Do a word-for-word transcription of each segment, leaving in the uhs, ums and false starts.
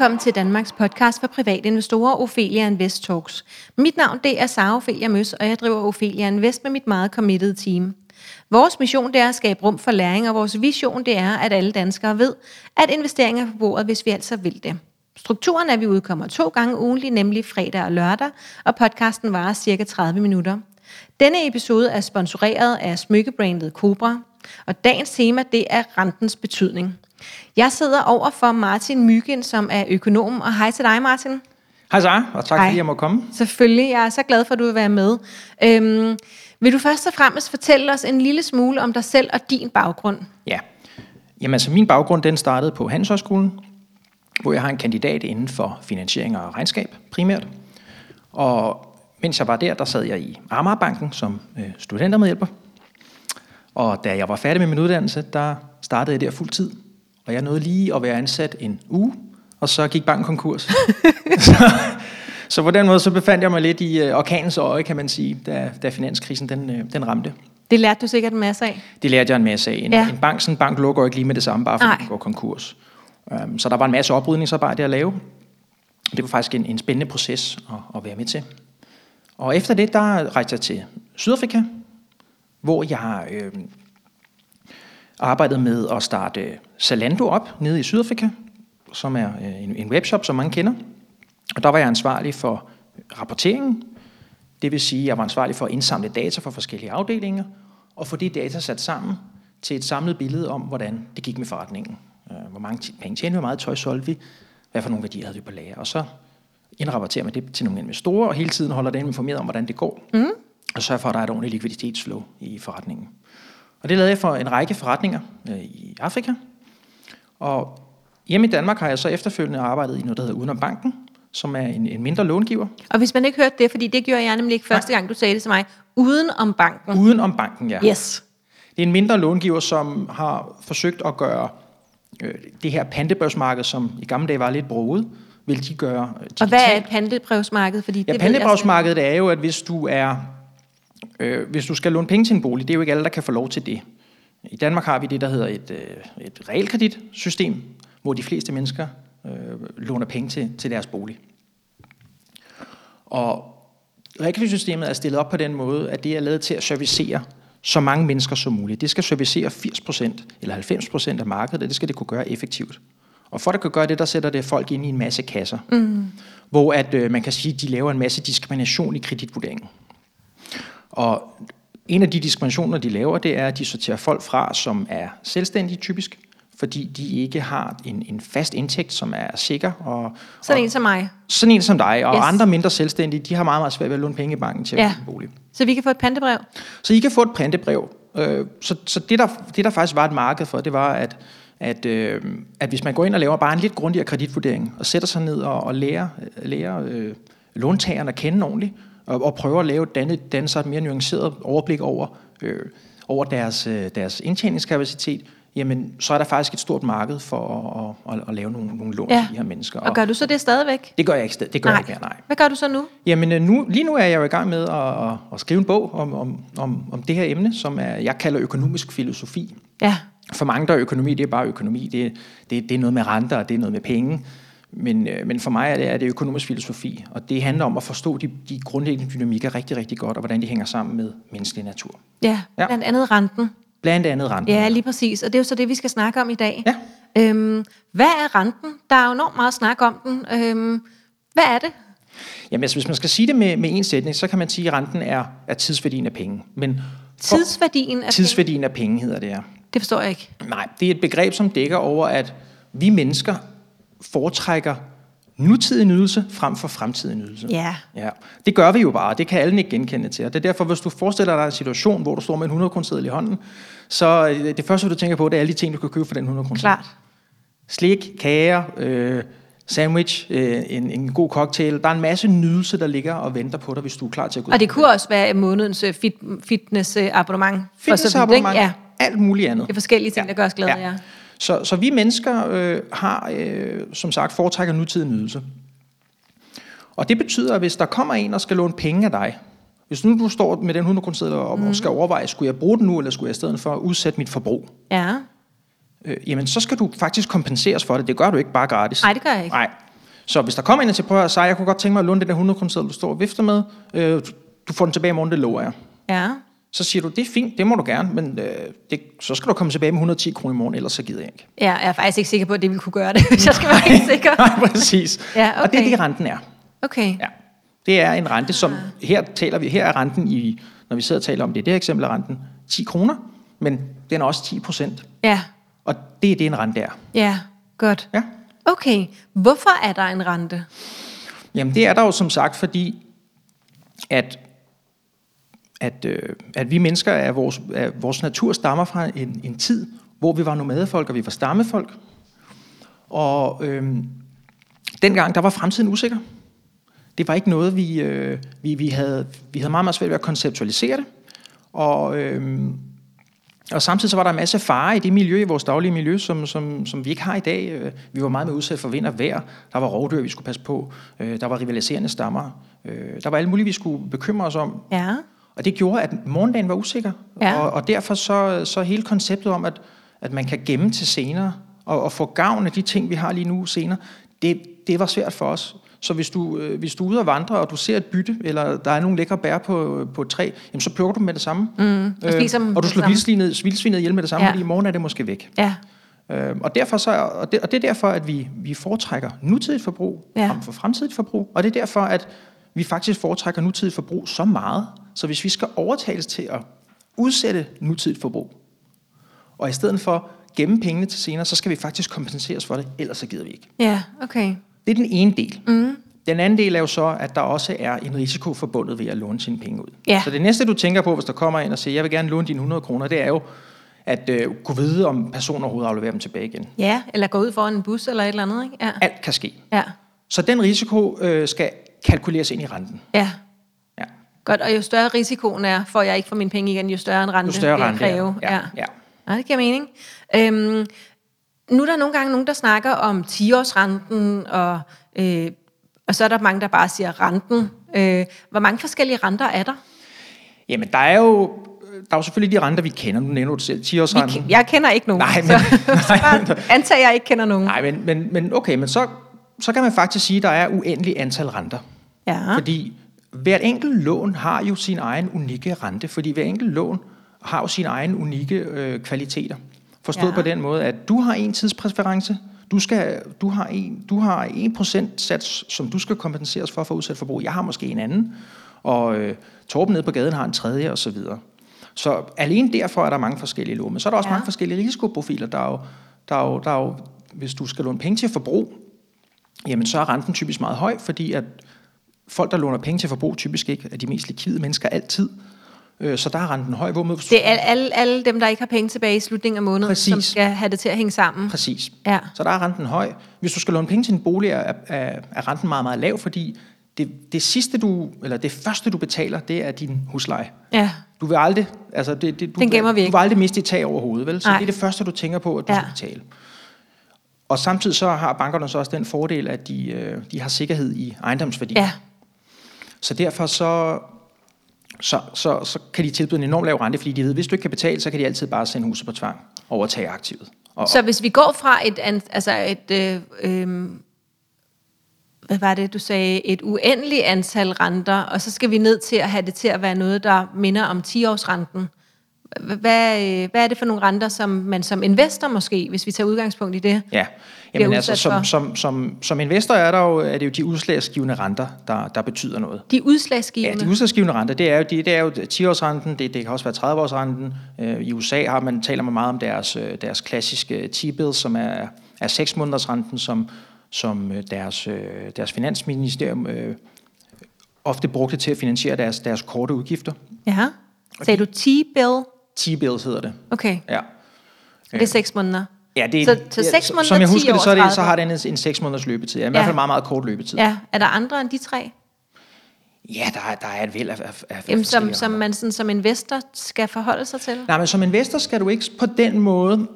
velkommen til Danmarks podcast for private investorer, Ophelia Invest Talks. Mit navn det er Sarah Ophelia Møs, og jeg driver Ophelia Invest med mit meget committed team. Vores mission det er at skabe rum for læring, og vores vision det er, at alle danskere ved, at investeringer er på bordet, hvis vi altså vil det. Strukturen er, at vi udkommer to gange ugentlig, nemlig fredag og lørdag, og podcasten varer cirka tredive minutter. Denne episode er sponsoreret af smykkebrandet Cobra, og dagens tema det er rentens betydning. Jeg sidder over for Martin Mygind, som er økonom, og hej til dig, Martin. Hej Sarah, og tak hej. Fordi jeg må komme. Selvfølgelig, jeg er så glad for, at du vil være med. Øhm, vil du først og fremmest fortælle os en lille smule om dig selv og din baggrund? Ja, jamen altså min baggrund den startede på Handelshøjskolen, hvor jeg har en kandidat inden for finansiering og regnskab primært. Og mens jeg var der, der sad jeg i Amagerbanken som studentermedhjælper. Og da jeg var færdig med min uddannelse, der startede jeg der fuld tid. Og jeg nåede lige at være ansat en uge, og så gik banken konkurs. så, så på den måde, så befandt jeg mig lidt i øh, orkanens øje, kan man sige, da, da finanskrisen den, øh, den ramte. Det lærte du sikkert en masse af? Det lærte jeg en masse af. En, ja. en, bank, sådan en bank lukker ikke lige med det samme, bare fordi den går konkurs. Um, så der var en masse oprydningsarbejde at lave. Det var faktisk en, en spændende proces at, at være med til. Og efter det, der rejste jeg til Sydafrika, hvor jeg... Øh, arbejdet med at starte Zalando op nede i Sydafrika, som er en webshop, som mange kender. Og der var jeg ansvarlig for rapporteringen. Det vil sige, at jeg var ansvarlig for at indsamle data fra forskellige afdelinger, og få de data sat sammen til et samlet billede om, hvordan det gik med forretningen. Hvor mange penge tjente vi, hvor meget tøj solgte vi, hvad for nogle værdier havde vi på lager. Og så indrapporterer man det til nogle investorer, og hele tiden holder dem informeret om, hvordan det går. Mm. Og sørger for, at der er et ordentligt likviditetsflow i forretningen. Og det lavede jeg for en række forretninger øh, i Afrika. Og hjemme i Danmark har jeg så efterfølgende arbejdet i noget, der hedder Uden om Banken, som er en, en mindre långiver. Og hvis man ikke hørte det, fordi det gjorde jeg nemlig ikke første gang, du sagde det til mig. Uden om Banken. Uden om Banken, ja. Yes. Det er en mindre långiver, som har forsøgt at gøre øh, det her pantebørsmarked, som i gamle dage var lidt broget, vil de gøre øh, digitalt. Og hvad er et pantebrevsmarked? Fordi ja, pantebrevsmarkedet er jo, at hvis du er... Hvis du skal låne penge til en bolig, det er jo ikke alle, der kan få lov til det. I Danmark har vi det, der hedder et, et realkreditsystem, hvor de fleste mennesker øh, låner penge til, til deres bolig. Og realkreditsystemet er stillet op på den måde, at det er lavet til at servicere så mange mennesker som muligt. Det skal servicere firs procent eller halvfems procent af markedet, og det skal det kunne gøre effektivt. Og for at kunne gøre det, der sætter det folk ind i en masse kasser, mm. hvor at, øh, man kan sige, at de laver en masse diskrimination i kreditvurderingen. Og en af de diskriminationer, de laver, det er, at de sorterer folk fra, som er selvstændige typisk, fordi de ikke har en, en fast indtægt, som er sikker. Og, sådan og, en som mig. Sådan en som dig, og yes. andre mindre selvstændige, de har meget, meget svært ved at låne penge i banken til ja. at få en bolig. Så vi kan få et pantebrev? Så I kan få et pantebrev. Så, så det, der, det, der faktisk var et marked for, det var, at, at, at hvis man går ind og laver bare en lidt grundigere kreditvurdering, og sætter sig ned og, og lærer, lærer øh, låntageren at kende ordentligt, og prøve at lave danne, danne sig et mere nuanceret overblik over, øh, over deres, deres indtjeningskapacitet, jamen så er der faktisk et stort marked for at, at, at lave nogle, nogle lån ja. til de her mennesker. Og, og gør du så det stadigvæk? Det gør jeg ikke, det gør nej. Jeg ikke mere, nej. Hvad gør du så nu? Jamen nu, lige nu er jeg jo i gang med at, at, at skrive en bog om, om, om, om det her emne, som er, jeg kalder økonomisk filosofi. Ja. For mange der er økonomi, det er bare økonomi, det, det, det er noget med renter, og det er noget med penge. Men, men for mig er det, er det økonomisk filosofi, og det handler om at forstå de, de grundlæggende dynamikker rigtig, rigtig godt, og hvordan de hænger sammen med menneskelig natur. Ja, ja. blandt andet renten. Blandt andet renten. Ja, lige præcis, og det er jo så det, vi skal snakke om i dag. Ja. Øhm, hvad er renten? Der er jo enormt meget snak om den. Øhm, hvad er det? Jamen, altså, hvis man skal sige det med, med en sætning, så kan man sige, at renten er, er tidsværdien af penge. Men for, tidsværdien af tidsværdien af penge hedder det, ja. Det forstår jeg ikke. Nej, det er et begreb, som dækker over, at vi mennesker foretrækker nutidig nydelse frem for fremtidig nydelse. Yeah. Ja. Det gør vi jo bare, det kan alle ikke genkende til. Og det er derfor, hvis du forestiller dig en situation, hvor du står med en hundrede kroner seddel i hånden, så det første, du tænker på, det er alle de ting, du kan købe for den hundrede kroner seddel. Klart. Slik, kager, øh, sandwich, øh, en, en god cocktail. Der er en masse nydelse, der ligger og venter på dig, hvis du er klar til at gå ud. Og det kunne også være månedens fit, fitnessabonnement. Fitnessabonnement, ja. Alt muligt andet. Det er forskellige ting, ja. Der gør os glade, ja. ja. Så, så vi mennesker øh, har, øh, som sagt, foretrækker nutidig nydelse. Og det betyder, at hvis der kommer en og skal låne penge af dig, hvis nu du står med den hundrede kroner seddel og mm. skal overveje, skulle jeg bruge den nu, eller skulle jeg i stedet for udsætte mit forbrug? Ja. Øh, jamen, så skal du faktisk kompenseres for det. Det gør du ikke bare gratis. Nej, det gør jeg ikke. Nej. Så hvis der kommer en til prøver og siger, jeg kunne godt tænke mig at låne den der hundrede kroner seddel, du står og vifter med, øh, du får den tilbage i morgen, det lover jeg. Ja. Så siger du, det er fint, det må du gerne, men øh, det, så skal du komme tilbage med hundrede og ti kroner i morgen, ellers så gider jeg ikke. Ja, jeg er faktisk ikke sikker på, at det ville kunne gøre det, hvis jeg skal være helt sikker. Nej, præcis. Ja, okay. Og det er det, renten er. Okay. Ja. Det er en rente, som her taler vi, her er renten i, når vi sidder og taler om det, det her eksempel er renten ti kroner, men den er også ti procent. Ja. Og det er det, en rente er. Ja, godt. Ja. Okay, hvorfor er der en rente? Jamen det er der jo som sagt, fordi at at, øh, at vi mennesker er vores, er vores natur stammer fra en, en tid, hvor vi var nomadefolk, og vi var stammefolk. Og øh, dengang, der var fremtiden usikker. Det var ikke noget, vi, øh, vi, vi, havde, vi havde meget, meget svært ved at konceptualisere det. Og, øh, og samtidig så var der en masse farer i det miljø, i vores daglige miljø, som, som, som vi ikke har i dag. Vi var meget mere udsat for vind og vejr. Der var rovdyr, vi skulle passe på. Der var rivaliserende stammer. Der var alt muligt, vi skulle bekymre os om. Ja. Og det gjorde, at morgendagen var usikker. Ja. Og, og derfor så, så hele konceptet om, at, at man kan gemme til senere, og, og få gavn af de ting, vi har lige nu senere, det, det var svært for os. Så hvis du, hvis du er ude og vandrer, og du ser et bytte, eller der er nogle lækre bær på, på et træ, jamen så plukker du dem med det samme. Mm, og, øh, og du slår vildsvinet, vildsvinet ihjel med det samme, ja. Fordi i morgen er det måske væk. Ja. Øh, og, derfor så, og, det, og det er derfor, at vi, vi foretrækker nutidigt forbrug, ja. Frem for fremtidigt forbrug. Og det er derfor, at vi faktisk foretrækker nutidigt forbrug så meget, så hvis vi skal overtales til at udsætte nutidigt forbrug, og i stedet for gemme pengene til senere, så skal vi faktisk kompenseres for det, ellers så gider vi ikke. Ja, okay. Det er den ene del. Mm. Den anden del er jo så, at der også er en risiko forbundet ved at låne sine penge ud. Ja. Så det næste, du tænker på, hvis der kommer ind og siger, jeg vil gerne låne dine hundrede kroner, det er jo at øh, kunne vide, om personen overhovedet afleverer dem tilbage igen. Ja, eller gå ud foran en bus eller et eller andet, ikke? Ja. Alt kan ske. Ja. Så den risiko øh, skal kalkuleres ind i renten. Ja. Ja. Godt, og jo større risikoen er, får jeg ikke for mine penge igen, jo større en rente, jo større rente jeg kræve. Ja. Ja. Ja. Ja, det giver mening. Øhm, Nu er der nogle gange nogen, der snakker om ti-årsrenten, og, øh, og så er der mange, der bare siger renten. Øh, hvor mange forskellige renter er der? Jamen, der er jo, der er jo selvfølgelig de renter, vi kender. Nu nævner du selv ti-årsrenten. Jeg kender ikke nogen. Nej, men, så, nej, så antager jeg ikke kender nogen. Nej, men, men, men okay, men så, så kan man faktisk sige, at der er uendelig antal renter. Ja. Fordi hvert enkelt lån har jo sin egen unikke rente, fordi hvert enkelt lån har jo sin egen unikke øh, kvaliteter. Forstået ja. På den måde, at du har en tidspræference, du, skal, du har en, du har en procentsats, som du skal kompenseres for for udsat forbrug. Jeg har måske en anden, og øh, Torben nede på gaden har en tredje, og så videre. Så alene derfor er der mange forskellige lån, men så er der også ja. Mange forskellige risikoprofiler. Der er, jo, der, er jo, der er jo, hvis du skal låne penge til forbrug, jamen så er renten typisk meget høj, fordi at folk, der låner penge til forbrug, typisk ikke er de mest likvide mennesker altid. Så der er renten høj. Hvormed... Det er alle, alle dem, der ikke har penge tilbage i slutningen af måneden, præcis. Som skal have det til at hænge sammen. Præcis. Ja. Så der er renten høj. Hvis du skal låne penge til en bolig, er, er, er renten meget, meget lav, fordi det, det sidste du eller det første du betaler, det er din husleje. Ja. Du vil aldrig, altså det, det, du, Den gemmer vi ikke. Du vil aldrig miste dit tag over hovedet, vel? Så nej. Det er det første du tænker på, at du ja. Skal betale. Og samtidig så har bankerne så også den fordel, at de, de har sikkerhed i ejendomsværdi. Ja. Så derfor så Så, så, så kan de tilbyde en enormt lav rente, fordi de ved, hvis du ikke kan betale, så kan de altid bare sende huset på tvang og overtage aktivet. Og, så hvis vi går fra et, altså et øh, øh, hvad var det, du sagde, et uendeligt antal renter, og så skal vi ned til at have det til at være noget, der minder om ti-årsrenten. Hvad, hvad er det for nogle renter, som man som investor måske, hvis vi tager udgangspunkt i det? Ja, jamen altså som, som, som, som investor er, der jo, er det jo de udslagsgivende renter, der, der betyder noget. De udslagsgivende? Ja, de udslagsgivende renter, det er jo, det, det er jo ti-årsrenten, det, det kan også være tredive-årsrenten. Øh, I U S A har man, taler man meget om deres, deres klassiske T-bill, som er, er seks måneders renten, som, som deres, deres finansministerium øh, ofte brugte til at finansiere deres, deres korte udgifter. Ja, sagde du T-bill? T-bills hedder det. Okay. Ja. Det er seks måneder. Ja, det er, så, så seks måneder, som jeg husker det, så, det, så har den en, en seks måneders løbetid. Ja, i hvert fald meget, meget kort løbetid. Ja. Er der andre end de tre? Ja, der, der er et væld af, af, af Jamen, som, som man sådan, som investor skal forholde sig til? Nej, men som investor skal du ikke på den måde...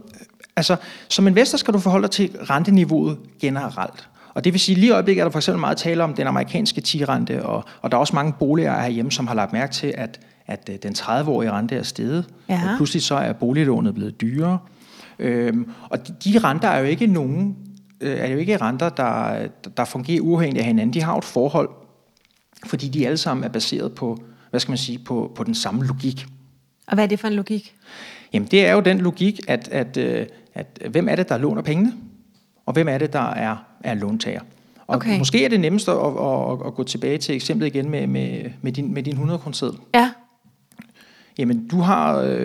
Altså, som investor skal du forholde dig til renteniveauet generelt. Og det vil sige, lige i øjeblikket er der for eksempel meget tale om den amerikanske ti-rente, og, og der er også mange boligejere herhjemme, som har lagt mærke til, at at den tredive-årige rente er steget, ja. Og pludselig så er boliglånet blevet dyrere. Øhm, og de, de renter er jo ikke nogen er det jo ikke renter, der, der fungerer uafhængigt af hinanden. De har et forhold, fordi de alle sammen er baseret på, hvad skal man sige, på, på den samme logik. Og hvad er det for en logik? Jamen det er jo den logik, at, at, at, at hvem er det, der låner pengene, og hvem er det, der er, er låntager. Og okay. Måske er det nemmest at, at, at, at gå tilbage til eksemplet igen med, med, med din, med din hundrede kroner seddel. Ja. Jamen du har...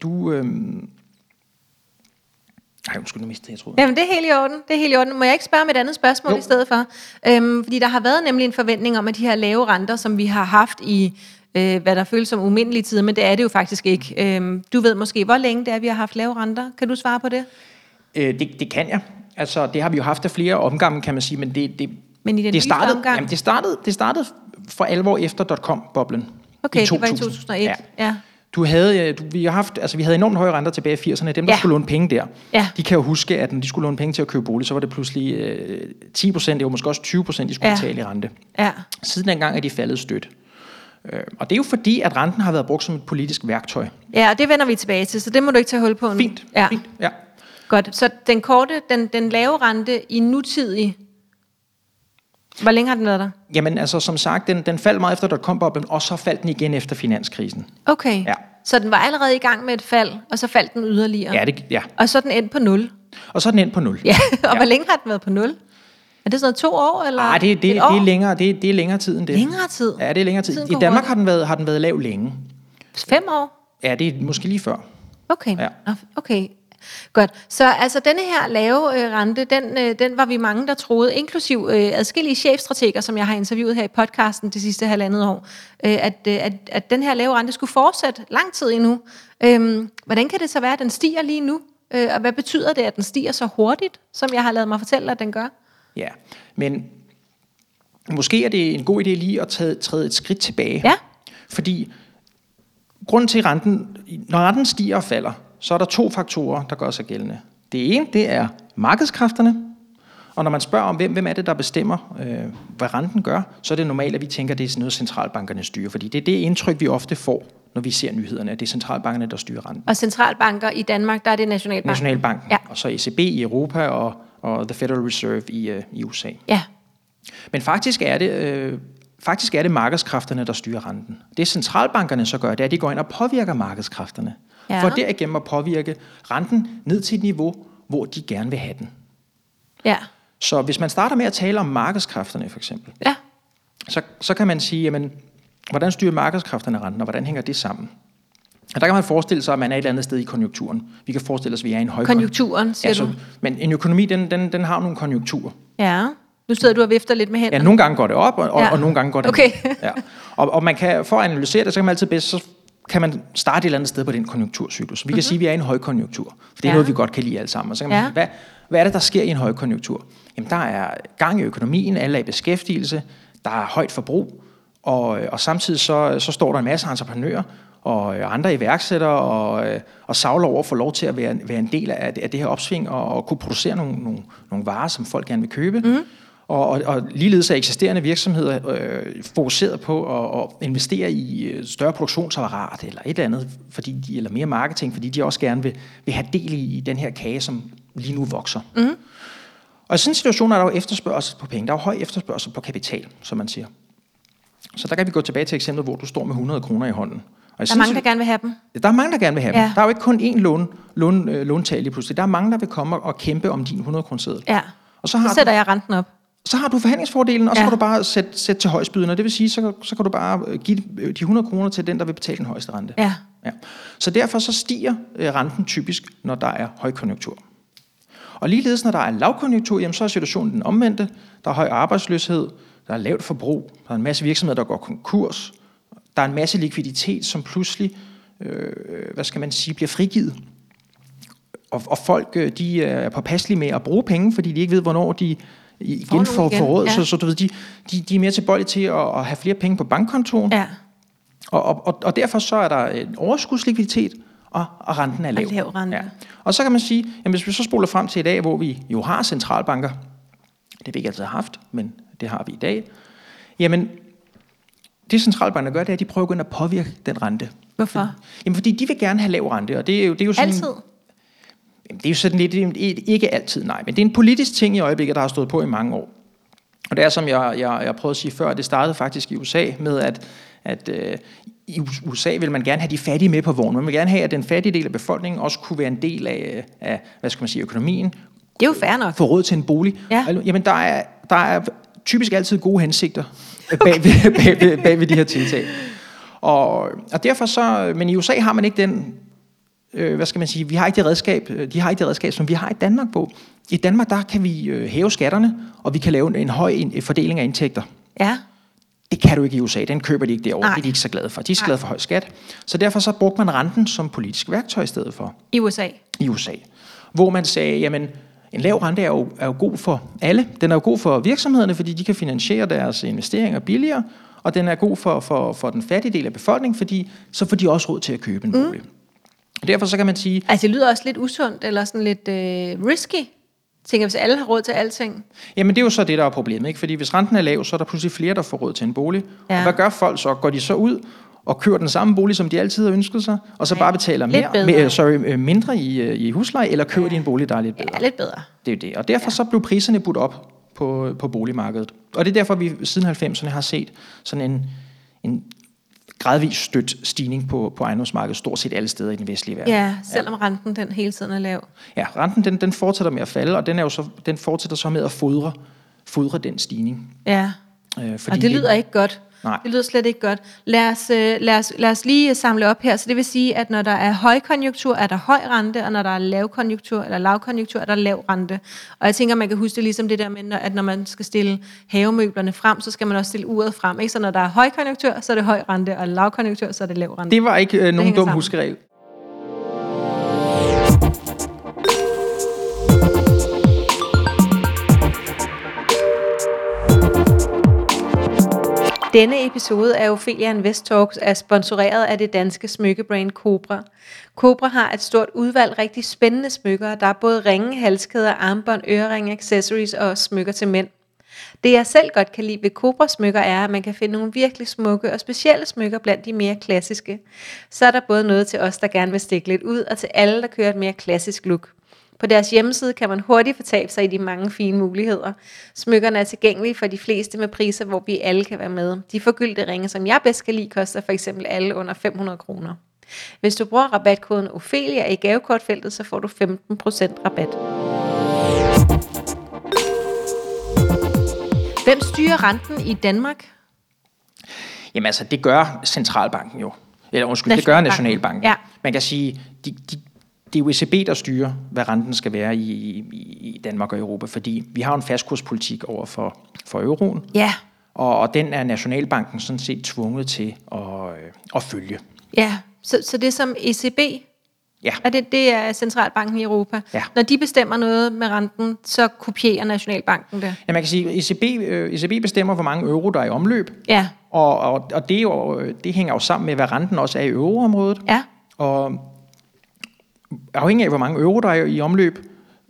Du, øhm, Ej, undskyld, nu mistede jeg, tror jeg. Jamen, det er helt i orden. Det er helt i orden. Må jeg ikke spørge med et andet spørgsmål jo. I stedet for? Øhm, fordi der har været nemlig en forventning om, at de her lave renter, som vi har haft i, øh, hvad der føles som umindelige tider, men det er det jo faktisk ikke. Øhm, du ved måske, hvor længe det er, vi har haft lave renter. Kan du svare på det? Øh, det, det kan jeg. Altså, det har vi jo haft af flere omgange, kan man sige, men det, det, men i den det startede, jamen, det startede, det startede for alvor efter dot com boblen. Okay, i to tusind. Det var i to tusind og et. Ja. ja. Du havde, du, vi, har haft, altså, vi havde enormt høje renter tilbage i firserne. Dem, der ja. skulle låne penge der, ja. de kan jo huske, at når de skulle låne penge til at købe bolig, så var det pludselig øh, ti procent, det var måske også tyve procent, de skulle ja. betale i rente. Ja. Siden dengang er de faldet stødt. Øh, og det er jo fordi, at renten har været brugt som et politisk værktøj. Ja, og det vender vi tilbage til, så det må du ikke tage hul på nu. Fint, ja. fint, ja. Godt, så den korte, den, den lave rente i nutidig... Hvor længe har den været der? Jamen altså, som sagt, den, den faldt meget efter dot com boblen, og så faldt den igen efter finanskrisen. Okay, ja. Så den var allerede i gang med et fald, og så faldt den yderligere. Ja, det, ja. Og så den endte på nul. Og så den endte på nul. Ja, og ja. hvor længe har den været på nul? Er det sådan noget to år, eller Nej, det, det, det, det er længere, det, det er længere tid end det. Længere tid? Ja, det er længere tid. Tiden I Danmark har den, været, har den været lav længe. Fem år? Ja, det er måske lige før. Okay, ja. okay. Godt. Så altså denne her lave øh, rente, den, øh, den var vi mange, der troede, inklusiv øh, adskillige chefstrateger, som jeg har interviewet her i podcasten det sidste halvandet år, øh, at, øh, at, at den her lave rente skulle fortsætte lang tid endnu. Øhm, hvordan kan det så være, at den stiger lige nu? Øh, og hvad betyder det, at den stiger så hurtigt, som jeg har lavet mig fortælle, at den gør? Ja, men måske er det en god idé lige at tage, træde et skridt tilbage. Ja. Fordi grunden til renten, når renten stiger og falder, så er der to faktorer, der gør sig gældende. Det ene, det er markedskræfterne. Og når man spørger om, hvem, hvem er det, der bestemmer, øh, hvad renten gør, så er det normalt, at vi tænker, at det er sådan noget, centralbankerne styrer. Fordi det er det indtryk, vi ofte får, når vi ser nyhederne, at det er centralbankerne, der styrer renten. Og centralbanker i Danmark, der er det Nationalbanken. Nationalbanken, ja. Og så E C B i Europa og, og The Federal Reserve i, øh, i U S A. Ja. Men faktisk er det... Øh, Faktisk er det markedskræfterne, der styrer renten. Det centralbankerne så gør, det er, at de går ind og påvirker markedskræfterne. Ja. For derigennem at påvirke renten ned til et niveau, hvor de gerne vil have den. Ja. Så hvis man starter med at tale om markedskræfterne for eksempel, ja. så, så kan man sige, jamen, hvordan styrer markedskræfterne renten, og hvordan hænger det sammen? Og der kan man forestille sig, at man er et eller andet sted i konjunkturen. Vi kan forestille os, at vi er i en høj konjunkturen, siger altså, du? Men en økonomi, den, den, den har nogle konjunkturer. Ja. Nu sidder du og vifter lidt med hænderne. Ja, nogle gange går det op, og, og, ja. og nogle gange går det okay. ned. Ja. Og, og man kan, for at analysere det, så kan man altid bedst, så kan man starte et eller andet sted på den konjunkturcyklus. Vi kan mm-hmm. sige, at vi er i en højkonjunktur, for det er ja. noget, vi godt kan lide alle sammen. Og så kan man ja. sige, hvad, hvad er det, der sker i en højkonjunktur? Jamen, der er gang i økonomien, alle er i beskæftigelse, der er højt forbrug, og, og samtidig så, så står der en masse entreprenører og andre iværksættere og, og savler over at få lov til at være, være en del af det, af det her opsving og, og kunne producere nogle, nogle, nogle varer, som folk gerne vil købe. Mm-hmm. Og, og, og ligeledes er eksisterende virksomheder øh, fokuseret på at, at investere i større produktionsapparat eller et eller andet, fordi de, eller mere marketing, fordi de også gerne vil, vil have del i den her kage, som lige nu vokser. Mm-hmm. Og i sådan en situation er der jo efterspørgsel på penge. Der er jo høj efterspørgsel på kapital, som man siger. Så der kan vi gå tilbage til eksemplet, hvor du står med hundrede kroner i hånden. Og der er mange, der gerne vil have dem. Der er mange, der gerne vil have ja. dem. Der er jo ikke kun én lån, lån, øh, låntag lige pludselig. Der er mange, der vil komme og, og kæmpe om din hundrede kroner seddel. Ja, og så, har så sætter du... jeg renten op. Så har du forhandlingsfordelen, og så ja. kan du bare sætte, sætte til højstbydende. Det vil sige, så, så kan du bare give de hundrede kroner til den, der vil betale den højeste rente. Ja. Ja. Så derfor så stiger renten typisk, når der er højkonjunktur. Og ligeledes, når der er lavkonjunktur, jamen, så er situationen den omvendte. Der er høj arbejdsløshed, der er lavt forbrug, der er en masse virksomheder, der går konkurs, der er en masse likviditet, som pludselig øh, hvad skal man sige, bliver frigivet. Og, og folk de er påpasselige med at bruge penge, fordi de ikke ved, hvornår de... igen for, for råd, ja. så, så du ved, de, de, de er mere tilbøjelige til at, at have flere penge på bankkontoen, ja. og, og, og derfor så er der en overskudslikviditet, og, og renten er lav. Og, lav rente. Ja. Og så kan man sige, jamen hvis vi så spoler frem til i dag, hvor vi jo har centralbanker, det har vi ikke altid haft, men det har vi i dag, jamen det centralbanker gør, det er, at de prøver at påvirke den rente. Hvorfor? Jamen fordi de vil gerne have lav rente, og det er jo, det er jo sådan... Altid? Det er jo sådan lidt, ikke altid nej, men det er en politisk ting i øjeblikket, der har stået på i mange år. Og det er, som jeg, jeg, jeg prøvede at sige før, det startede faktisk i U S A med, at, at øh, i U S A vil man gerne have de fattige med på vognen. Man vil gerne have, at den fattige del af befolkningen også kunne være en del af, af hvad skal man sige, økonomien. Det er jo fair nok. Få råd til en bolig. Ja. Jamen, der er, der er typisk altid gode hensigter okay. bag, ved, bag, ved, bag ved de her tiltag. Og, og derfor så, men i U S A har man ikke den... hvad skal man sige, vi har ikke det redskab, de har ikke det redskab, som vi har i Danmark på. I Danmark, der kan vi hæve skatterne, og vi kan lave en høj fordeling af indtægter. Ja. Det kan du ikke i U S A, den køber de ikke derovre, det er de ikke så glade for. De er så glade for høj skat. Så derfor så brugte man renten som politisk værktøj i stedet for. I U S A? I U S A. Hvor man sagde, jamen, en lav rente er jo, er jo god for alle. Den er jo god for virksomhederne, fordi de kan finansiere deres investeringer billigere, og den er god for, for, for den fattige del af befolkningen, fordi så får de også råd til at købe en bolig. Mm. Derfor så kan man sige... Altså det lyder også lidt usundt, eller sådan lidt øh, risky, tænker hvis alle har råd til alting. Jamen det er jo så det, der er problemet, ikke? Fordi hvis renten er lav, så er der pludselig flere, der får råd til en bolig. Ja. Og hvad gør folk så? Går de så ud og kører den samme bolig, som de altid har ønsket sig, og så ja. bare betaler mere, med, sorry, mindre i, i husleje, eller køber ja. de en bolig, der er lidt bedre? Ja, lidt bedre. Det er jo det. Og derfor ja. så blev priserne budt op på, på boligmarkedet. Og det er derfor, vi siden halvfemserne har set sådan en... en gradvis støt stigning på, på ejendomsmarkedet stort set alle steder i den vestlige verden. Ja, selvom ja. renten den hele tiden er lav. Ja, renten den, den fortsætter med at falde, og den, er jo så, den fortsætter så med at fodre, fodre den stigning. Ja, øh, fordi og det lyder det, ikke godt. Nej. Det lyder slet ikke godt. Lad os, lad, os, lad os lige samle op her. Så det vil sige, at når der er højkonjunktur, er der høj rente, og når der er lavkonjunktur eller lavkonjunktur, er der lav rente. Og jeg tænker, man kan huske det ligesom det der med, at når man skal stille havemøblerne frem, så skal man også stille uret frem. Ikke? Så når der er højkonjunktur, så er det høj rente, og lavkonjunktur, så er det lav rente. Det var ikke øh, nogen dum huskeregel. Denne episode af Ophelia Invest Talks er sponsoreret af det danske smykkebrand Cobra. Cobra har et stort udvalg rigtig spændende smykker, der er både ringe, halskæder, armbånd, øreringe, accessories og smykker til mænd. Det jeg selv godt kan lide ved Cobra smykker er, at man kan finde nogle virkelig smukke og specielle smykker blandt de mere klassiske. Så er der både noget til os, der gerne vil stikke lidt ud, og til alle, der kører et mere klassisk look. På deres hjemmeside kan man hurtigt fortabe sig i de mange fine muligheder. Smykkerne er tilgængelige for de fleste med priser, hvor vi alle kan være med. De forgyldte ringe, som jeg bedst kan lide, koster for eksempel alle under fem hundrede kroner. Hvis du bruger rabatkoden Ophelia i gavekortfeltet, så får du femten procent rabat. Hvem styrer renten i Danmark? Jamen altså, det gør Centralbanken jo. Eller undskyld, det gør Nationalbanken. Ja. Man kan sige, de... de Det er jo E C B, der styrer, hvad renten skal være i, i, i Danmark og Europa, fordi vi har en fastkurspolitik over for, for euroen, yeah. og, og den er Nationalbanken sådan set tvunget til at, øh, at følge. Ja, yeah. så, så det er som E C B, ja. er det, det er Centralbanken i Europa. Ja. Når de bestemmer noget med renten, så kopierer Nationalbanken det. Ja, man kan sige, at E C B, øh, E C B bestemmer, hvor mange euro, der er i omløb, ja. og, og, og det, jo, det hænger jo sammen med, hvad renten også er i euroområdet. Ja. Og afhængig af, hvor mange euro, der er i omløb,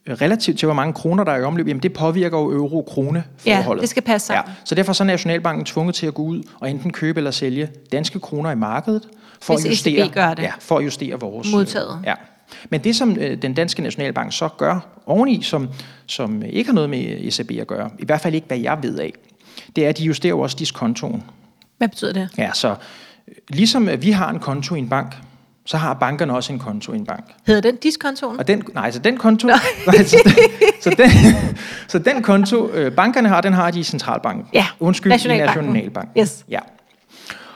relativt til, hvor mange kroner, der er i omløb, jamen det påvirker jo euro-krone-forholdet. Ja, det skal passe sammen. Ja, så derfor så er Nationalbanken tvunget til at gå ud og enten købe eller sælge danske kroner i markedet, for hvis at justere, gør det. Ja, for at justere vores... Modtaget. Ja. Men det, som den danske Nationalbank så gør oveni, som, som ikke har noget med E C B at gøre, i hvert fald ikke, hvad jeg ved af, det er, at de justerer jo også diskontoen. Hvad betyder det? Ja, så ligesom vi har en konto i en bank, så har bankerne også en konto i en bank. Hedder den diskontoen? Og den, nej, så den konto... Nej. Nej, så, den, så, den, så den konto, øh, bankerne har, den har de i Centralbanken. Ja, Undskyld, Nationalbanken. Nationalbanken. Yes. Ja.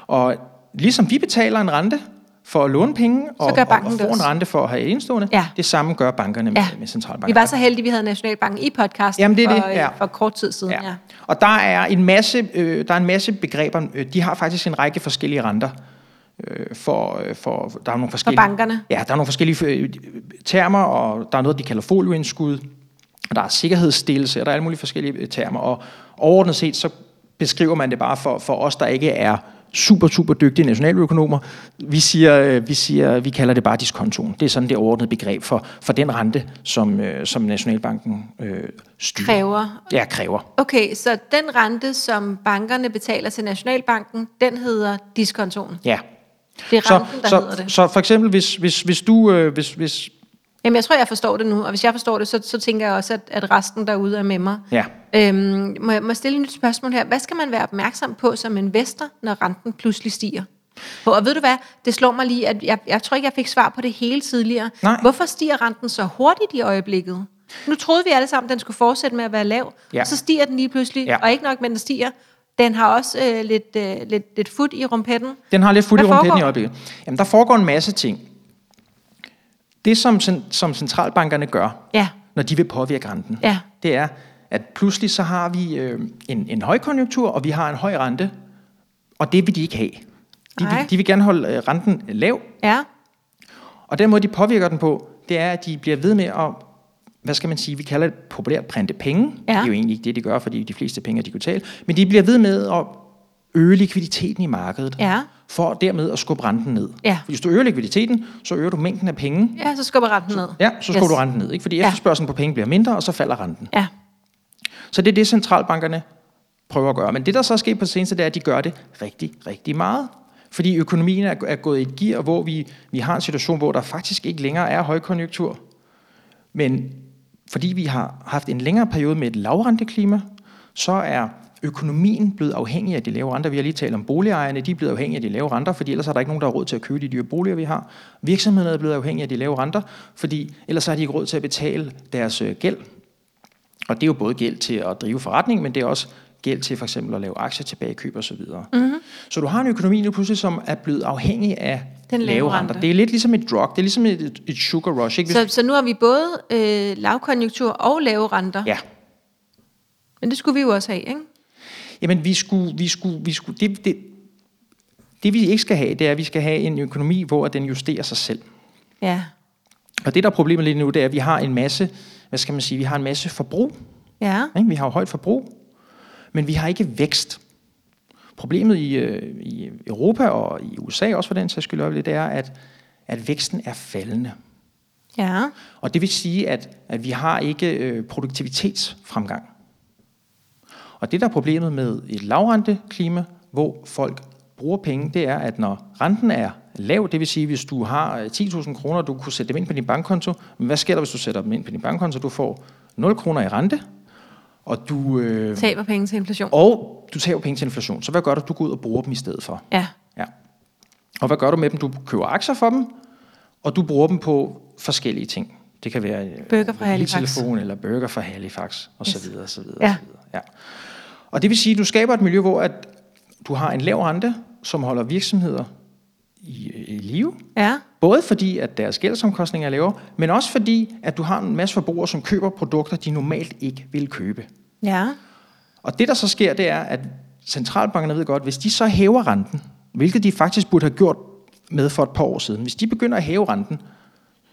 Og ligesom vi betaler en rente for at låne penge, og, og, og får en rente for at have indstående, ja. det samme gør bankerne med, ja. med Centralbanken. Vi var så heldige, vi havde Nationalbanken i podcasten. Jamen, det er for, det. Ja. for kort tid siden. Ja. Ja. Og der er, en masse, øh, der er en masse begreber. De har faktisk en række forskellige renter. For, for, der er nogle forskellige, for bankerne? Ja, der er nogle forskellige termer, og der er noget, de kalder folioindskud, og der er sikkerhedsstillelse, og der er alle mulige forskellige termer, og overordnet set, så beskriver man det bare for, for os, der ikke er super, super dygtige nationaløkonomer. Vi siger, vi siger, vi kalder det bare diskontoen. Det er sådan det overordnede begreb for, for den rente, som, som Nationalbanken øh, styrer. Kræver? Ja, kræver. Okay, så den rente, som bankerne betaler til Nationalbanken, den hedder diskontoen? Ja. Det er renten, så, der så, hedder det. Så for eksempel, hvis, hvis, hvis du, øh, hvis, hvis Jamen, jeg tror, jeg forstår det nu, og hvis jeg forstår det, så, så tænker jeg også, at, at resten derude er med mig. Ja. Øhm, må, jeg, må jeg stille et nyt spørgsmål her? Hvad skal man være opmærksom på som investor, når renten pludselig stiger? Og ved du hvad, det slår mig lige, at jeg, jeg tror ikke, jeg fik svar på det hele tidligere. Nej. Hvorfor stiger renten så hurtigt i øjeblikket? Nu troede vi alle sammen, at den skulle fortsætte med at være lav, ja. Og så stiger den lige pludselig, ja. Og ikke nok, men den stiger. Den har også øh, lidt, øh, lidt, lidt fut i rumpetten. Den har lidt fut i rumpetten i øjeblikket. Jamen, der foregår en masse ting. Det, som, som centralbankerne gør, ja. Når de vil påvirke renten, ja. Det er, at pludselig så har vi øh, en, en højkonjunktur, og vi har en høj rente, og det vil de ikke have. De, vil, de vil gerne holde renten lav, ja. Og den måde, de påvirker den på, det er, at de bliver ved med at, hvad skal man sige, vi kalder det populært printe penge. Ja. Det er jo egentlig ikke det, de gør, fordi de fleste penge er digitale, men de bliver ved med at øge likviditeten i markedet, ja. For dermed at skubbe renten ned. Ja. Hvis du øger likviditeten, så øger du mængden af penge. Ja, så skubber renten ned. Så, ja, så skubber yes. du renten ned, ikke? Fordi ja. Efterspørgselen på penge bliver mindre, og så falder renten. Ja. Så det er det, centralbankerne prøver at gøre. Men det, der så er sket på det seneste, det er, at de gør det rigtig, rigtig meget. Fordi økonomien er, er gået i et gear, hvor vi, vi har en situation, hvor der faktisk ikke længere er højkonjunktur. Men fordi vi har haft en længere periode med et lavrenteklima, så er økonomien blevet afhængig af de lave renter. Vi har lige talt om boligejerne, de er blevet afhængige af de lave renter, fordi ellers er der ikke nogen, der har råd til at købe de dyre boliger, vi har. Virksomhederne er blevet afhængige af de lave renter, fordi ellers har de ikke råd til at betale deres gæld. Og det er jo både gæld til at drive forretning, men det er også gæld til for eksempel at lave aktier tilbage, køb og så videre. Mm-hmm. Så du har en økonomi nu pludselig, som er blevet afhængig af den lave renter. renter. Det er lidt ligesom et drug, det er ligesom et, et sugar rush. Ikke? Så, så nu har vi både øh, lavkonjunktur og lave renter? Ja. Men det skulle vi jo også have, ikke? Jamen, vi skulle, vi skulle, vi skulle, det, det, det vi ikke skal have, det er, at vi skal have en økonomi, hvor den justerer sig selv. Ja. Og det, der er problemet lige nu, det er, at vi har en masse, hvad skal man sige, vi har en masse forbrug. Ja. Ikke? Vi har jo højt forbrug, men vi har ikke vækst. Problemet i, øh, i Europa og i U S A, også for den sags skyld, det er, at, at væksten er faldende. Ja. Og det vil sige, at, at vi har ikke øh, produktivitetsfremgang. Og det, der er problemet med et lavrenteklima, hvor folk bruger penge, det er, at når renten er lav, det vil sige, hvis du har ti tusind kroner, du kunne sætte dem ind på din bankkonto, men hvad sker der, hvis du sætter dem ind på din bankkonto? Du får nul kroner i rente, og du... Øh, taber penge til inflation. Og du taber penge til inflation. Så hvad gør du? Du går ud og bruger dem i stedet for. Ja. ja. Og hvad gør du med dem? Du køber aktier for dem, og du bruger dem på forskellige ting. Det kan være mobiltelefon eller burger fra Halifax, og yes. så videre, så videre, ja. så videre. Ja. Og det vil sige, at du skaber et miljø, hvor at du har en lav rente, som holder virksomheder i, i live. Ja. Både fordi, at deres gældsomkostninger er lavere, men også fordi, at du har en masse forbrugere, som køber produkter, de normalt ikke vil købe. Ja. Og det, der så sker, det er, at centralbankerne ved godt, hvis de så hæver renten, hvilket de faktisk burde have gjort med for et par år siden, hvis de begynder at hæve renten,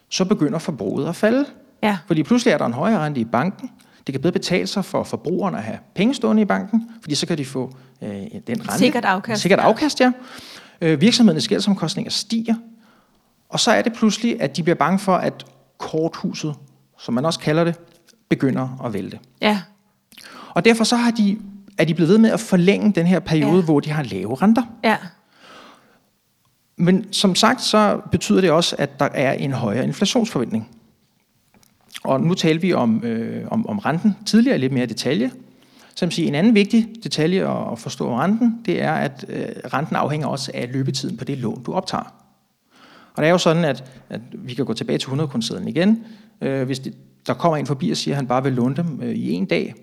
så begynder forbruget at falde. Ja. Fordi pludselig er der en højere rente i banken. Det kan bedre betale sig for forbrugerne at have penge stående i banken, fordi så kan de få øh, den rente. Sikkert afkast. Sikkert afkast, ja. Øh, virksomhedernes gældsomkostninger stiger. Og så er det pludselig, at de bliver bange for, at korthuset, som man også kalder det, begynder at vælte. Ja. Og derfor så har de, er de blevet ved med at forlænge den her periode, ja. Hvor de har lave renter. Ja. Men som sagt, så betyder det også, at der er en højere inflationsforventning. Og nu talte vi om, øh, om, om renten tidligere i lidt mere detalje. Så man siger, en anden vigtig detalje at, at forstå om renten, det er, at øh, renten afhænger også af løbetiden på det lån, du optager. Og det er jo sådan, at, at vi kan gå tilbage til hundrede kroner sedlen igen. Øh, hvis det, der kommer en forbi og siger, at han bare vil låne dem øh, i en dag,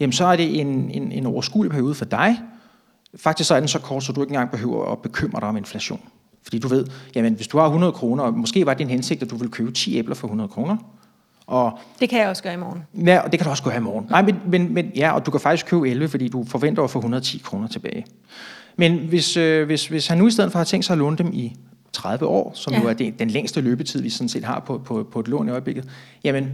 jamen så er det en, en, en overskuelig periode for dig. Faktisk så er den så kort, så du ikke engang behøver at bekymre dig om inflation. Fordi du ved, jamen hvis du har hundrede kroner, og måske var det din hensigt, at du ville købe ti æbler for hundrede kroner. Og, det kan jeg også gøre i morgen. Ja, og det kan du også gøre i morgen. Nej, men, men, men, ja, og du kan faktisk købe elleve, fordi du forventer at få hundrede og ti kroner tilbage. Men hvis, øh, hvis, hvis han nu i stedet for har tænkt sig at låne dem i tredive år, som ja. Jo er det, den længste løbetid, vi sådan set har på, på, på et lån i øjeblikket, jamen,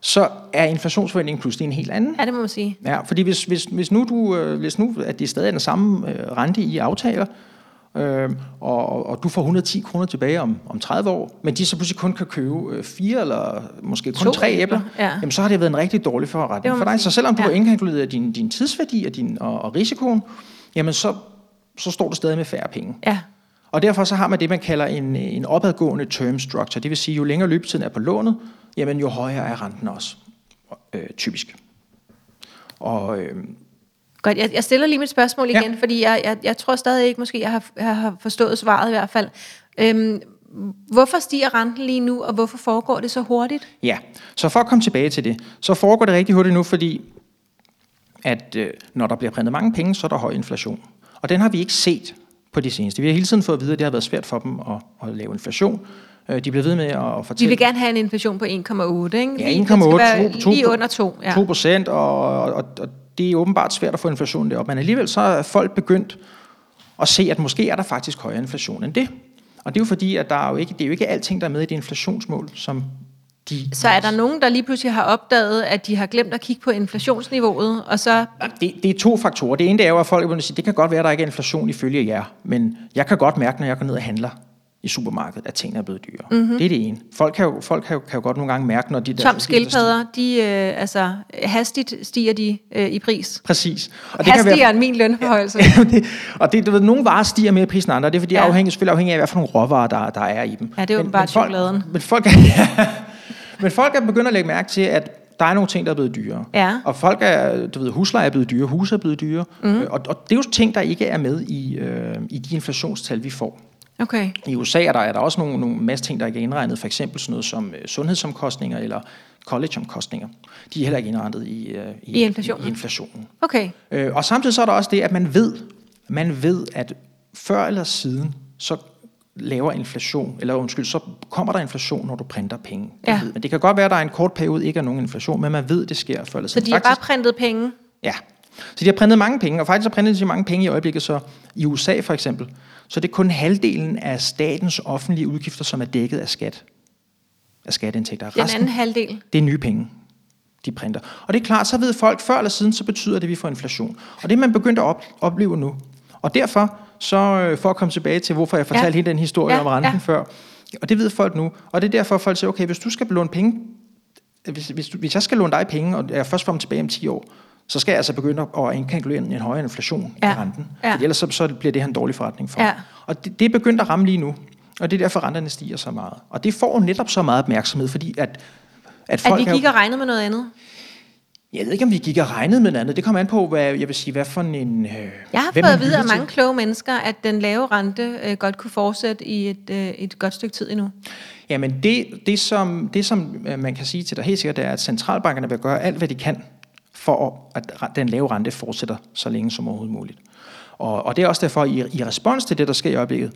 så er inflationsforventningen pludselig en helt anden. Ja, det må man sige. Ja, fordi hvis, hvis, hvis, nu, du, øh, hvis nu at det er stadig den samme øh, rente i aftaler, Øh, og, og du får hundrede og ti kroner tilbage om, om tredive år, men de så pludselig kun kan købe fire eller måske kun tre æbler, ja. Jamen så har det været en rigtig dårlig forretning for dig. Så selvom du ja. Har indkalkuleret din, din tidsværdi og, din, og, og risikoen, jamen så, så står du stadig med færre penge. Ja. Og derfor så har man det, man kalder en, en opadgående term structure. Det vil sige, jo længere løbetiden er på lånet, jamen jo højere er renten også, øh, typisk. Og... Øh, Godt, jeg, jeg stiller lige mit spørgsmål igen, ja. fordi jeg, jeg, jeg tror stadig ikke, måske jeg har, jeg har forstået svaret i hvert fald. Øhm, hvorfor stiger renten lige nu, og hvorfor foregår det så hurtigt? Ja, så for at komme tilbage til det, så foregår det rigtig hurtigt nu, fordi at øh, når der bliver printet mange penge, så er der høj inflation. Og den har vi ikke set på de seneste. Vi har hele tiden fået at vide, at det har været svært for dem at, at lave inflation. De bliver ved med at fortælle... Vi vil gerne have en inflation på en komma otte, ikke? Ja, en komma otte, to, to, lige under to. Ja. to procent, og... og, og det er åbenbart svært at få inflationen derop, men alligevel så er folk begyndt at se, at måske er der faktisk højere inflation end det. Og det er jo fordi, at der er jo ikke, det er jo ikke alting, der er med i det inflationsmål, som de... Så er der nogen, der lige pludselig har opdaget, at de har glemt at kigge på inflationsniveauet, og så... Det, det er to faktorer. Det ene er jo, at folk vil sige, det kan godt være, at der ikke er inflation ifølge jer, men jeg kan godt mærke, når jeg går ned og handler i supermarkedet, at tingene er blevet dyre. Mm-hmm. Det er det ene. Folk kan jo, folk kan jo, kan jo godt nogle gange mærke, når de der... Tom skildpadder, de, øh, altså, hastigt stiger de øh, i pris. Præcis. Og det hastigere kan være, end min lønforhøjelse. Ja, det, og det, du ved, nogle varer stiger mere i prisen end andre, det er fordi, ja. afhængig, selvfølgelig afhængig af, hvad for nogle råvarer, der, der er i dem. Ja, det er jo men, bare men folk, chokoladen. Men folk, ja, men folk er begyndt at lægge mærke til, at der er nogle ting, der er blevet dyre. Ja. Og folk er, du ved, husleje er blevet dyre, huse er blevet dyre. Mm-hmm. Og, og det er jo ting, der ikke er med i, øh, i de inflationstal, vi får. Okay. I U S A er der, er der også nogle, nogle masse ting, der ikke er indregnet, for eksempel sådan noget som sundhedsomkostninger eller collegeomkostninger. De er heller ikke indregnet i, i, I inflationen. I inflationen. Okay. Øh, og samtidig så er der også det, at man ved, man ved, at før eller siden, så laver inflation, eller undskyld, så kommer der inflation, når du printer penge. Ja. Men det kan godt være, at der er en kort periode ikke er nogen inflation, men man ved, det sker før eller siden. Så de har faktisk bare printet penge? Ja. Så de har printet mange penge, og faktisk har printet de mange penge i øjeblikket, så i U S A for eksempel, så det er kun halvdelen af statens offentlige udgifter, som er dækket af skat. Af skatteindtægter. Den anden halvdel? Det er nye penge, de printer. Og det er klart, så ved folk før eller siden, så betyder det, at vi får inflation. Og det er man begyndt at opleve nu. Og derfor, så for at komme tilbage til, hvorfor jeg fortalte ja. hele den historie ja, om renten ja. før, og det ved folk nu. Og det er derfor, folk siger, okay, hvis du skal låne penge, hvis, hvis, du, hvis jeg skal låne dig penge, og jeg først får dem tilbage om ti år, så skal jeg altså begynde at indkalkulere en højere inflation ja. i renten. Ja. Ellers så, så bliver det her en dårlig forretning for. Ja. Og det, det er begyndt at ramme lige nu, og det er derfor, renterne stiger så meget. Og det får netop så meget opmærksomhed, fordi at, at folk... At vi gik og regnede med noget andet? Jeg ved ikke, om vi gik og regnede med noget andet. Det kommer an på, hvad jeg vil sige, hvad for en... Øh, jeg har fået at vide af mange kloge mennesker, at den lave rente øh, godt kunne fortsætte i et, øh, et godt stykke tid endnu. Jamen det, det, som, det, som man kan sige til dig helt sikkert, det er, at centralbankerne vil gøre alt, hvad de kan, for at den lave rente fortsætter så længe som overhovedet muligt. Og, og det er også derfor, at i, i respons til det, der sker i øjeblikket,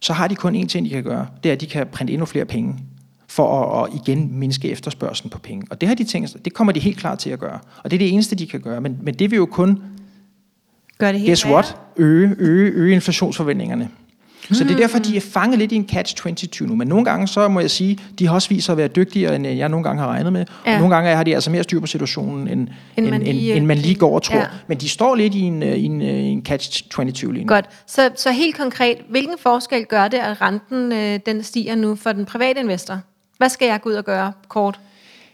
så har de kun én ting, de kan gøre. Det er, at de kan printe endnu flere penge, for at, at igen mindske efterspørgslen på penge. Og det har de tænkt, det kommer de helt klart til at gøre. Og det er det eneste, de kan gøre. Men, men det vil jo kun, gør det helt guess what, øge, øge, øge inflationsforventningerne. Hmm. Så det er derfor, de er fanget lidt i en catch tyve-to nu. Men nogle gange, så må jeg sige, de har også vist sig at være dygtigere, end jeg nogle gange har regnet med. Ja. Og nogle gange har de altså mere styr på situationen, end, end, man, lige, end, end man lige går og tror. Ja. Men de står lidt i en, en, en catch tyve-to lige nu. Godt. Så, så helt konkret, hvilken forskel gør det, at renten den stiger nu for den private investor? Hvad skal jeg gå ud og gøre kort?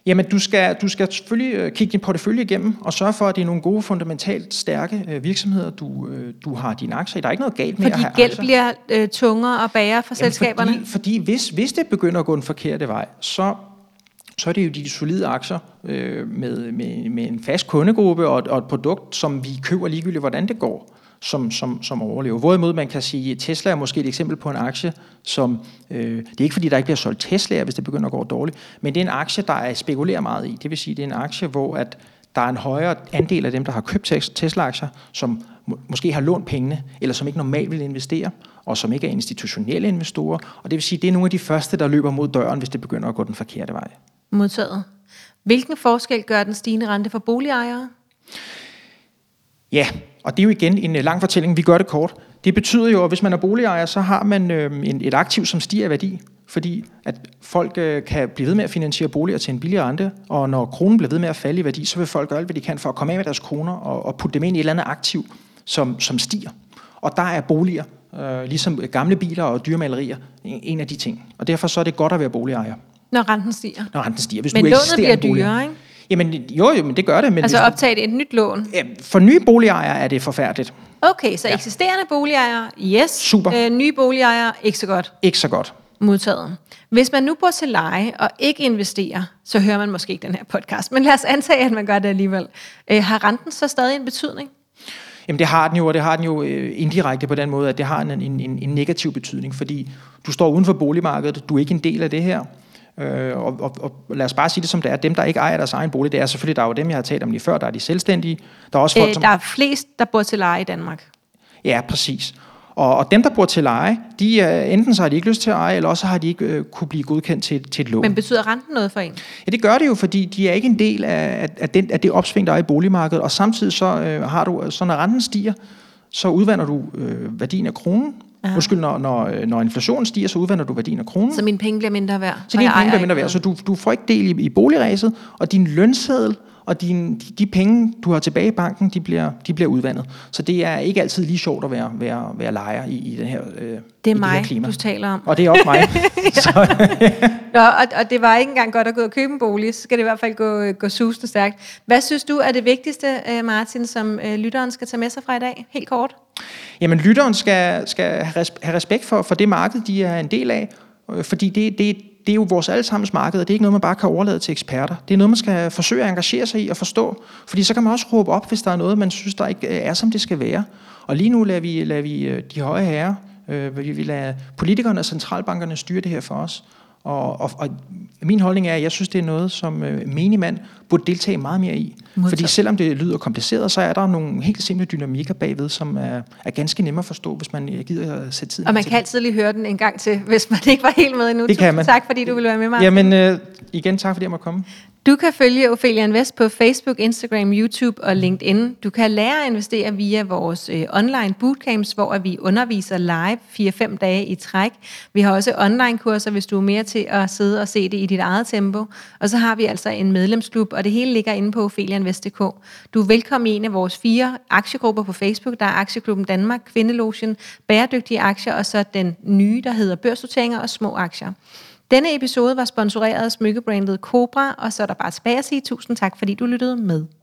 Jamen, du skal, du skal selvfølgelig kigge din portefølje igennem og sørge for, at det er nogle gode, fundamentalt stærke virksomheder, du, du har dine aktier. Der er ikke noget galt med fordi at have aktier. Fordi gæld bliver øh, tungere og bære for Jamen, selskaberne? Fordi, fordi hvis, hvis det begynder at gå den forkerte vej, så, så er det jo de solide aktier øh, med, med, med en fast kundegruppe og, og et produkt, som vi køber ligegyldigt, hvordan det går, som, som, som overlever. Hvorimod man kan sige, at Tesla er måske et eksempel på en aktie, som, øh, det er ikke fordi, der ikke bliver solgt Tesla, hvis det begynder at gå dårligt, men det er en aktie, der er spekuleret meget i. Det vil sige, det er en aktie, hvor at der er en højere andel af dem, der har købt Tesla-aktier, som må, måske har lånt pengene, eller som ikke normalt vil investere, og som ikke er institutionelle investorer. Og det vil sige, det er nogle af de første, der løber mod døren, hvis det begynder at gå den forkerte vej. Modtaget. Hvilken forskel gør den stigende rente for boligejere? Ja, og det er jo igen en lang fortælling, vi gør det kort. Det betyder jo, at hvis man er boligejer, så har man et aktiv, som stiger i værdi, fordi at folk kan blive ved med at finansiere boliger til en billig rente, og når kronen bliver ved med at falde i værdi, så vil folk gøre alt, hvad de kan for at komme af med deres kroner og putte dem ind i et eller andet aktiv, som, som stiger. Og der er boliger, ligesom gamle biler og dyremalerier, en af de ting. Og derfor så er det godt at være boligejer. Når renten stiger. Når renten stiger. Hvis men lånet bliver dyrere, ikke? Jamen jo, jo, men det gør det. Men altså optage et nyt lån? Ja, for nye boligejere er det forfærdeligt. Okay, så ja. Eksisterende boligejere, yes. Super. Øh, nye boligejere, ikke så godt. Ikke så godt. Modtaget. Hvis man nu bor til leje og ikke investerer, så hører man måske ikke den her podcast, men lad os antage, at man gør det alligevel. Øh, har renten så stadig en betydning? Jamen det har den jo, og det har den jo indirekte på den måde, at det har en, en, en, en negativ betydning, fordi du står uden for boligmarkedet, du er ikke en del af det her. Øh, og, og, og lad os bare sige det som det er. Dem, der ikke ejer deres egen bolig, det er selvfølgelig, der er jo dem, jeg har talt om lige før, der er de selvstændige. Der er også folk, øh, som... der er flest, der bor til leje i Danmark. Ja, præcis. Og, og dem, der bor til leje, de, uh, enten så har de ikke lyst til at eje, eller også har de ikke uh, kunne blive godkendt til, til et lån. Men betyder renten noget for en? Ja, det gør det jo, fordi de er ikke en del af, af, den, af det opsving, der er i boligmarkedet. Og samtidig så uh, har du, så når renten stiger, så udvander du uh, værdien af kronen. Aha. Undskyld, når, når, når inflationen stiger, så udvander du værdien af kronen. Så mine penge bliver mindre værd. Så dine penge bliver mindre værd, så du, du får ikke del i, i boligræset, og din lønseddel og din, de, de penge, du har tilbage i banken, de bliver, de bliver udvandet. Så det er ikke altid lige sjovt at være, være, være lejer i, i det her klima. Øh, det er mig, det du taler om. Og det er også mig. så, Nå, og, og det var ikke engang godt at gå og købe en bolig, så skal det i hvert fald gå, gå susende stærkt. Hvad synes du er det vigtigste, Martin, som lytteren skal tage med sig fra i dag? Helt kort. Jamen, lytteren skal, skal have respekt for, for det marked, de er en del af, fordi det, det, det er jo vores allesammens marked, og det er ikke noget, man bare kan overlade til eksperter. Det er noget, man skal forsøge at engagere sig i og forstå, fordi så kan man også råbe op, hvis der er noget, man synes, der ikke er, som det skal være. Og lige nu lader vi, lader vi de høje herrer, øh, vi lader politikerne og centralbankerne styre det her for os. Og, og, og min holdning er, at jeg synes, det er noget, som øh, menig mand burde deltage meget mere i. Modtaget. Fordi selvom det lyder kompliceret, så er der nogle helt simple dynamikker bagved, som er, er ganske nemme at forstå, hvis man gider at sætte tiden. Og man kan altid lige høre den en gang til, hvis man ikke var helt med endnu. Det kan man. Tak, fordi du ville være med, Martin. Jamen, øh, igen, tak fordi jeg måtte komme. Du kan følge Ophelia Invest på Facebook, Instagram, YouTube og LinkedIn. Du kan lære at investere via vores øh, online bootcamps, hvor vi underviser live fire fem dage i træk. Vi har også online-kurser, hvis du er mere til at sidde og se det i dit eget tempo. Og så har vi altså en medlemsklub, og det hele ligger inde på Ophelia Invest punktum d k. Du er velkommen i en af vores fire aktiegrupper på Facebook. Der er Aktieklubben Danmark, Kvindelogien, Bæredygtige Aktier og så den nye, der hedder Børssorteringer og Små Aktier. Denne episode var sponsoreret af smykkebrandet Cobra, og så er der bare tilbage at sige tusind tak, fordi du lyttede med.